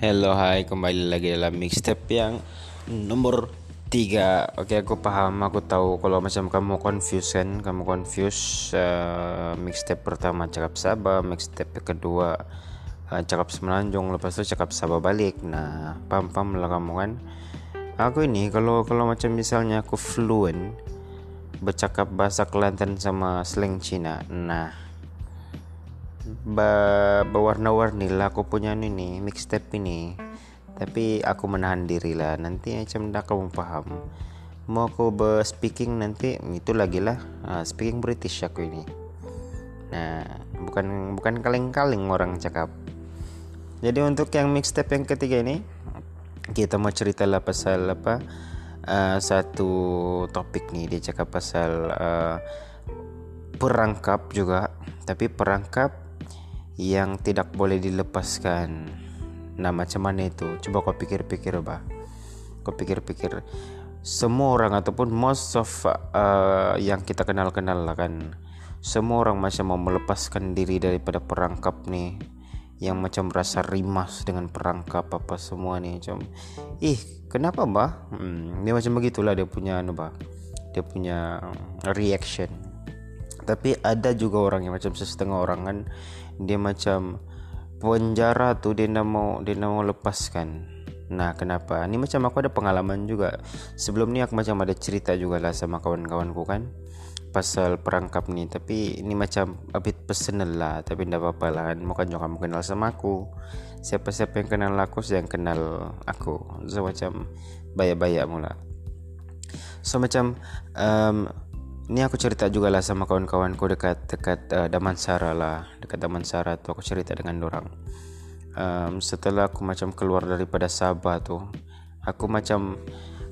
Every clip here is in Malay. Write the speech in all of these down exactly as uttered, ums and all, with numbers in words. Hello, hai, kembali lagi dalam mixtape yang nomor tiga. Oke, aku paham, aku tahu kalau macam kamu confuse kan, kamu confuse uh, mixtape pertama cakap Sabah, mixtape kedua uh, cakap Semenanjung, lepas tu cakap Sabah balik. Nah, paham-paham lah kamu kan. Aku ini kalau kalau macam misalnya aku fluent bercakap bahasa Kelantan sama slang Cina, nah Ba- berwarna-warni lah aku punya ni ni mixtape ini, tapi aku menahan diri lah, nanti macam dah kamu faham. Mau aku ber-speaking nanti itu lagi lah, uh, speaking British aku ini. Nah, bukan bukan kaleng-kaleng orang cakap. Jadi untuk yang mixtape yang ketiga ini, kita mau cerita lah pasal apa, uh, satu topik ni dia cakap pasal uh, perangkap juga, tapi perangkap yang tidak boleh dilepaskan. Nah, macam mana itu? Coba kau pikir-pikir bah. Kau pikir-pikir. Semua orang ataupun most of uh, yang kita kenal-kenal lah kan, semua orang macam mau melepaskan diri daripada perangkap nih, yang macam rasa rimas dengan perangkap apa semua nih. Macam, ih, kenapa bah? Hmm, dia macam begitulah dia punya anu bah. Dia punya reaction. Tapi ada juga orang yang macam setengah orang kan, dia macam penjara tu dia nak mau dia nak mau lepaskan. Nah, kenapa? Ini macam aku ada pengalaman juga. Sebelum ni aku macam ada cerita jugalah sama kawan-kawanku kan pasal perangkap ni, tapi ini macam a bit personal lah, tapi enggak apa-apa lah kan. Bukan juga kamu kenal sama aku. Siapa-siapa yang kenal aku, saya yang kenal aku. So macam bayak-bayak mula. So macam um, ni aku cerita juga lah sama kawan-kawanku dekat dekat uh, Damansara lah. Dekat Damansara tu aku cerita dengan dorang. Um, setelah aku macam keluar daripada Sabah tu, aku macam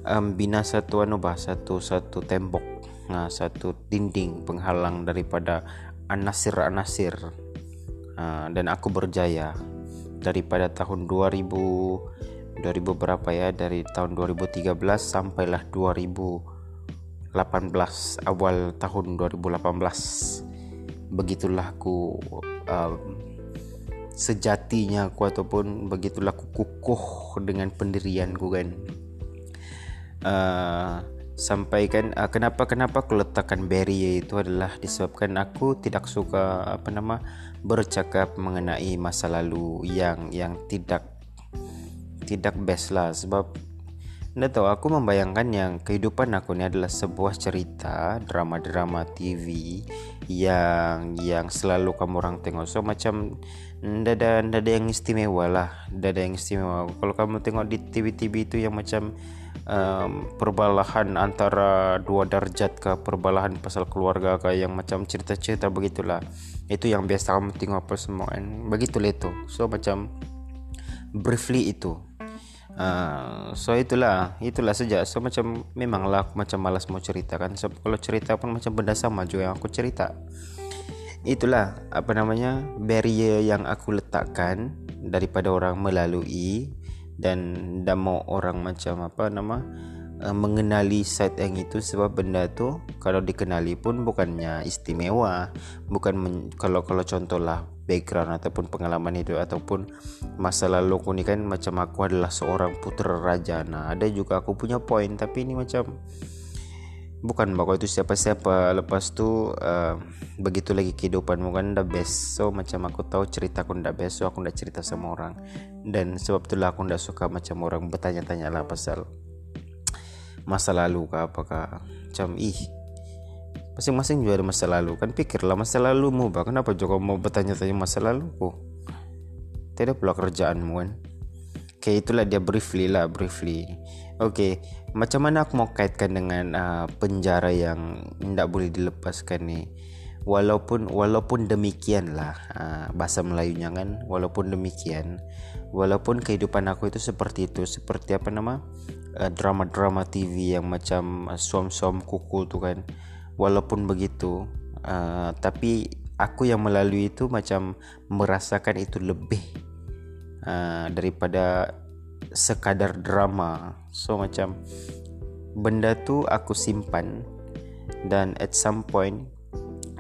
um, bina satu anu bah, satu satu tembok, nah, satu dinding penghalang daripada anasir-anasir. Uh, dan aku berjaya daripada tahun dua ribu berapa ya? Dari tahun dua ribu tiga belas sampailah dua ribu delapan belas, awal tahun dua ribu delapan belas, begitulah aku um, sejatinya aku, ataupun begitulah aku kukuh dengan pendirianku kan. uh, sampaikan uh, kenapa kenapa aku letakkan barrier itu adalah disebabkan aku tidak suka apa nama bercakap mengenai masa lalu yang yang tidak tidak best lah. Sebab nggak tahu, aku membayangkan yang kehidupan aku ini adalah sebuah cerita drama-drama T V yang yang selalu kamu orang tengok. So macam nggak ada nggak ada yang istimewa lah, nggak ada yang istimewa. Kalau kamu tengok di T V-T V itu yang macam um, perbalahan antara dua darjat ke, perbalahan pasal keluarga ke, yang macam cerita-cerita begitulah. Itu yang biasa kamu tengok apa semua, and begitulah itu. So macam briefly itu. Uh, so itulah itulah sejak so macam memanglah aku macam malas mau cerita kan. So kalau cerita pun macam benda sama juga yang aku cerita. Itulah apa namanya barrier yang aku letakkan daripada orang melalui, dan tak mau orang macam apa nama uh, mengenali side yang itu. Sebab benda tu kalau dikenali pun bukannya istimewa, bukan men- kalau kalau contohlah background ataupun pengalaman hidup ataupun masa lalu aku ni kan, macam aku adalah seorang putera raja. Nah, ada juga aku punya point, tapi ini macam bukan bakal itu siapa-siapa. Lepas tu uh, begitu lagi kehidupan bukan dah best. So macam aku tahu cerita aku dah best, so aku dah cerita sama orang. Dan sebab itulah aku dah suka macam orang bertanya-tanya lah pasal masa lalu ke apakah. Macam ih, masing-masing juga ada masa lalu kan, pikirlah masa lalumu bah. Kenapa Joko mau bertanya-tanya masa laluku? Tidak pula kerjaanmu kan. Okay, itulah dia briefly lah, briefly. Okay, macam mana aku mau kaitkan dengan uh, penjara yang tidak boleh dilepaskan ni? Walaupun walaupun demikian lah, uh, bahasa Melayunya kan, walaupun demikian, walaupun kehidupan aku itu seperti itu, seperti apa nama uh, drama-drama T V yang macam uh, suam-suam kuku tu kan. Walaupun begitu, uh, tapi aku yang melalui itu macam merasakan itu lebih uh, daripada sekadar drama. So macam benda tu aku simpan, dan at some point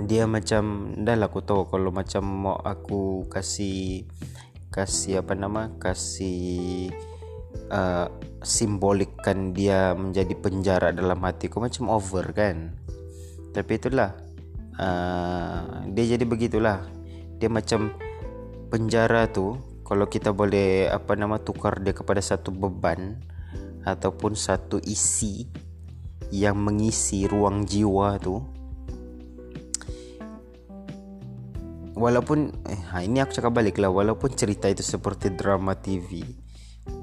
dia macam dah lah aku tahu kalau macam mau aku kasih kasih apa nama kasih uh, simbolikkan dia menjadi penjara dalam hatiku, macam over kan. Tapi itulah uh, dia jadi begitulah, dia macam penjara tu. Kalau kita boleh apa nama tukar dia kepada satu beban ataupun satu isi yang mengisi ruang jiwa tu, walaupun eh, ini aku cakap balik lah, walaupun cerita itu seperti drama T V,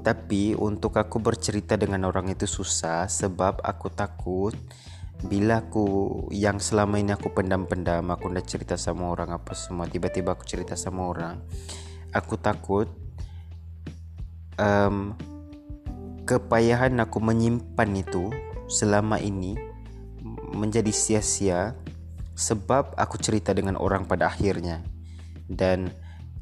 tapi untuk aku bercerita dengan orang itu susah. Sebab aku takut bila aku yang selama ini aku pendam-pendam, aku nak cerita sama orang apa semua, tiba-tiba aku cerita sama orang, aku takut um, kepayahan aku menyimpan itu selama ini menjadi sia-sia sebab aku cerita dengan orang pada akhirnya. Dan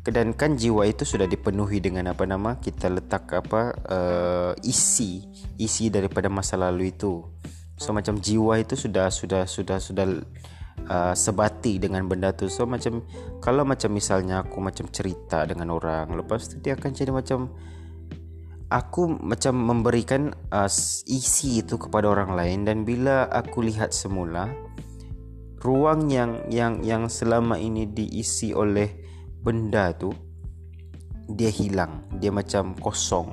kedankan jiwa itu sudah dipenuhi dengan apa nama kita letak apa uh, isi isi daripada masa lalu itu. So macam jiwa itu sudah sudah sudah sudah Uh, sebati dengan benda tu. So macam kalau macam misalnya aku macam cerita dengan orang, lepas tu dia akan jadi macam aku macam memberikan uh, isi itu kepada orang lain. Dan bila aku lihat semula, ruang yang yang yang selama ini diisi oleh benda tu, dia hilang, dia macam kosong.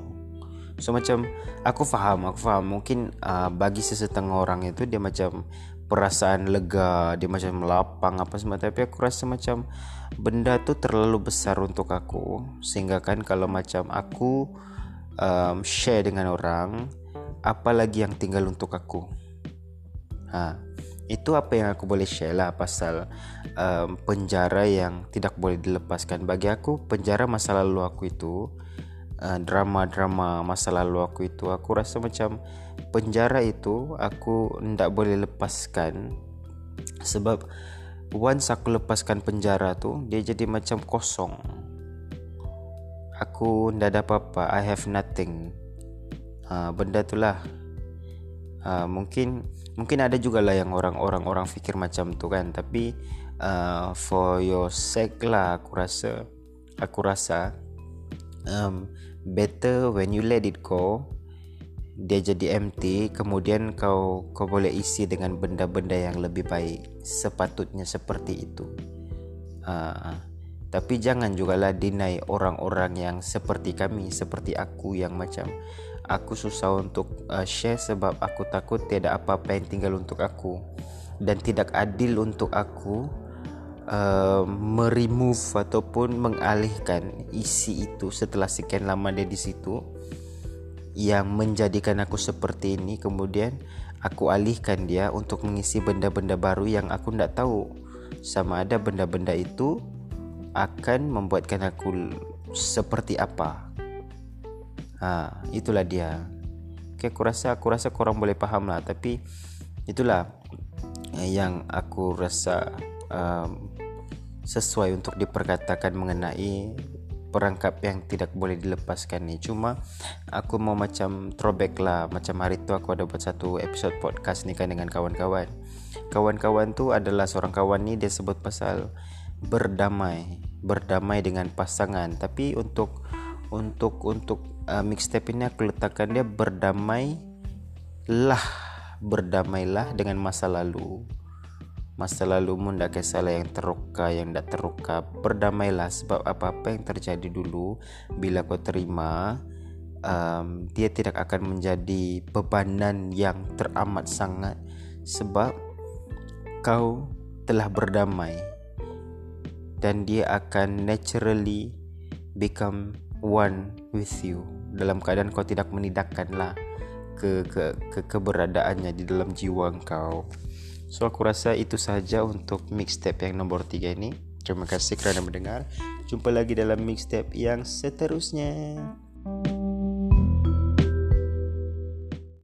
So macam aku faham, aku faham mungkin uh, bagi sesetengah orang itu dia macam perasaan lega, dia macam melapang apa semua. Tapi aku rasa macam benda tu terlalu besar untuk aku, sehingga kan kalau macam aku um, share dengan orang, apa lagi yang tinggal untuk aku? Ha, itu apa yang aku boleh share lah pasal um, penjara yang tidak boleh dilepaskan. Bagi aku penjara masa lalu aku itu, uh, drama-drama masa lalu aku itu, aku rasa macam penjara itu aku tidak boleh lepaskan. Sebab once aku lepaskan penjara tu, dia jadi macam kosong. Aku tidak ada apa-apa, I have nothing. Ha, benda tu lah. Ha, mungkin mungkin ada jugalah yang orang-orang orang fikir macam tu kan. Tapi uh, for your sake lah, aku rasa aku rasa um, better when you let it go. Dia jadi empty, kemudian kau kau boleh isi dengan benda-benda yang lebih baik. Sepatutnya seperti itu. Uh, tapi jangan jugalah deny orang-orang yang seperti kami, seperti aku yang macam aku susah untuk uh, share sebab aku takut tiada apa-apa yang tinggal untuk aku. Dan tidak adil untuk aku uh, meremove ataupun mengalihkan isi itu setelah sekian lama dia di situ, yang menjadikan aku seperti ini. Kemudian aku alihkan dia untuk mengisi benda-benda baru yang aku tidak tahu sama ada benda-benda itu akan membuatkan aku seperti apa. Ha, itulah dia. Okay, aku rasa aku rasa korang boleh faham lah. Tapi itulah yang aku rasa um, sesuai untuk diperkatakan mengenai perangkap yang tidak boleh dilepaskan ni. Cuma aku mau macam throwback lah. Macam hari tu aku ada buat satu episode podcast ni kan dengan kawan-kawan. Kawan-kawan tu adalah seorang kawan ni, dia sebut pasal berdamai, berdamai dengan pasangan. Tapi untuk untuk untuk uh, mixtape ini aku letakkan dia berdamai lah, berdamailah dengan masa lalu. Masa lalumu tidak kisahlah yang terluka, yang tidak terluka. Berdamailah sebab apa-apa yang terjadi dulu, bila kau terima, um, dia tidak akan menjadi bebanan yang teramat sangat. Sebab kau telah berdamai dan dia akan naturally become one with you. Dalam keadaan kau tidak menidakkanlah ke, ke, ke keberadaannya di dalam jiwa kau. So aku rasa itu sahaja untuk mixtape yang nombor tiga ini. Terima kasih kerana mendengar. Jumpa lagi dalam mixtape yang seterusnya.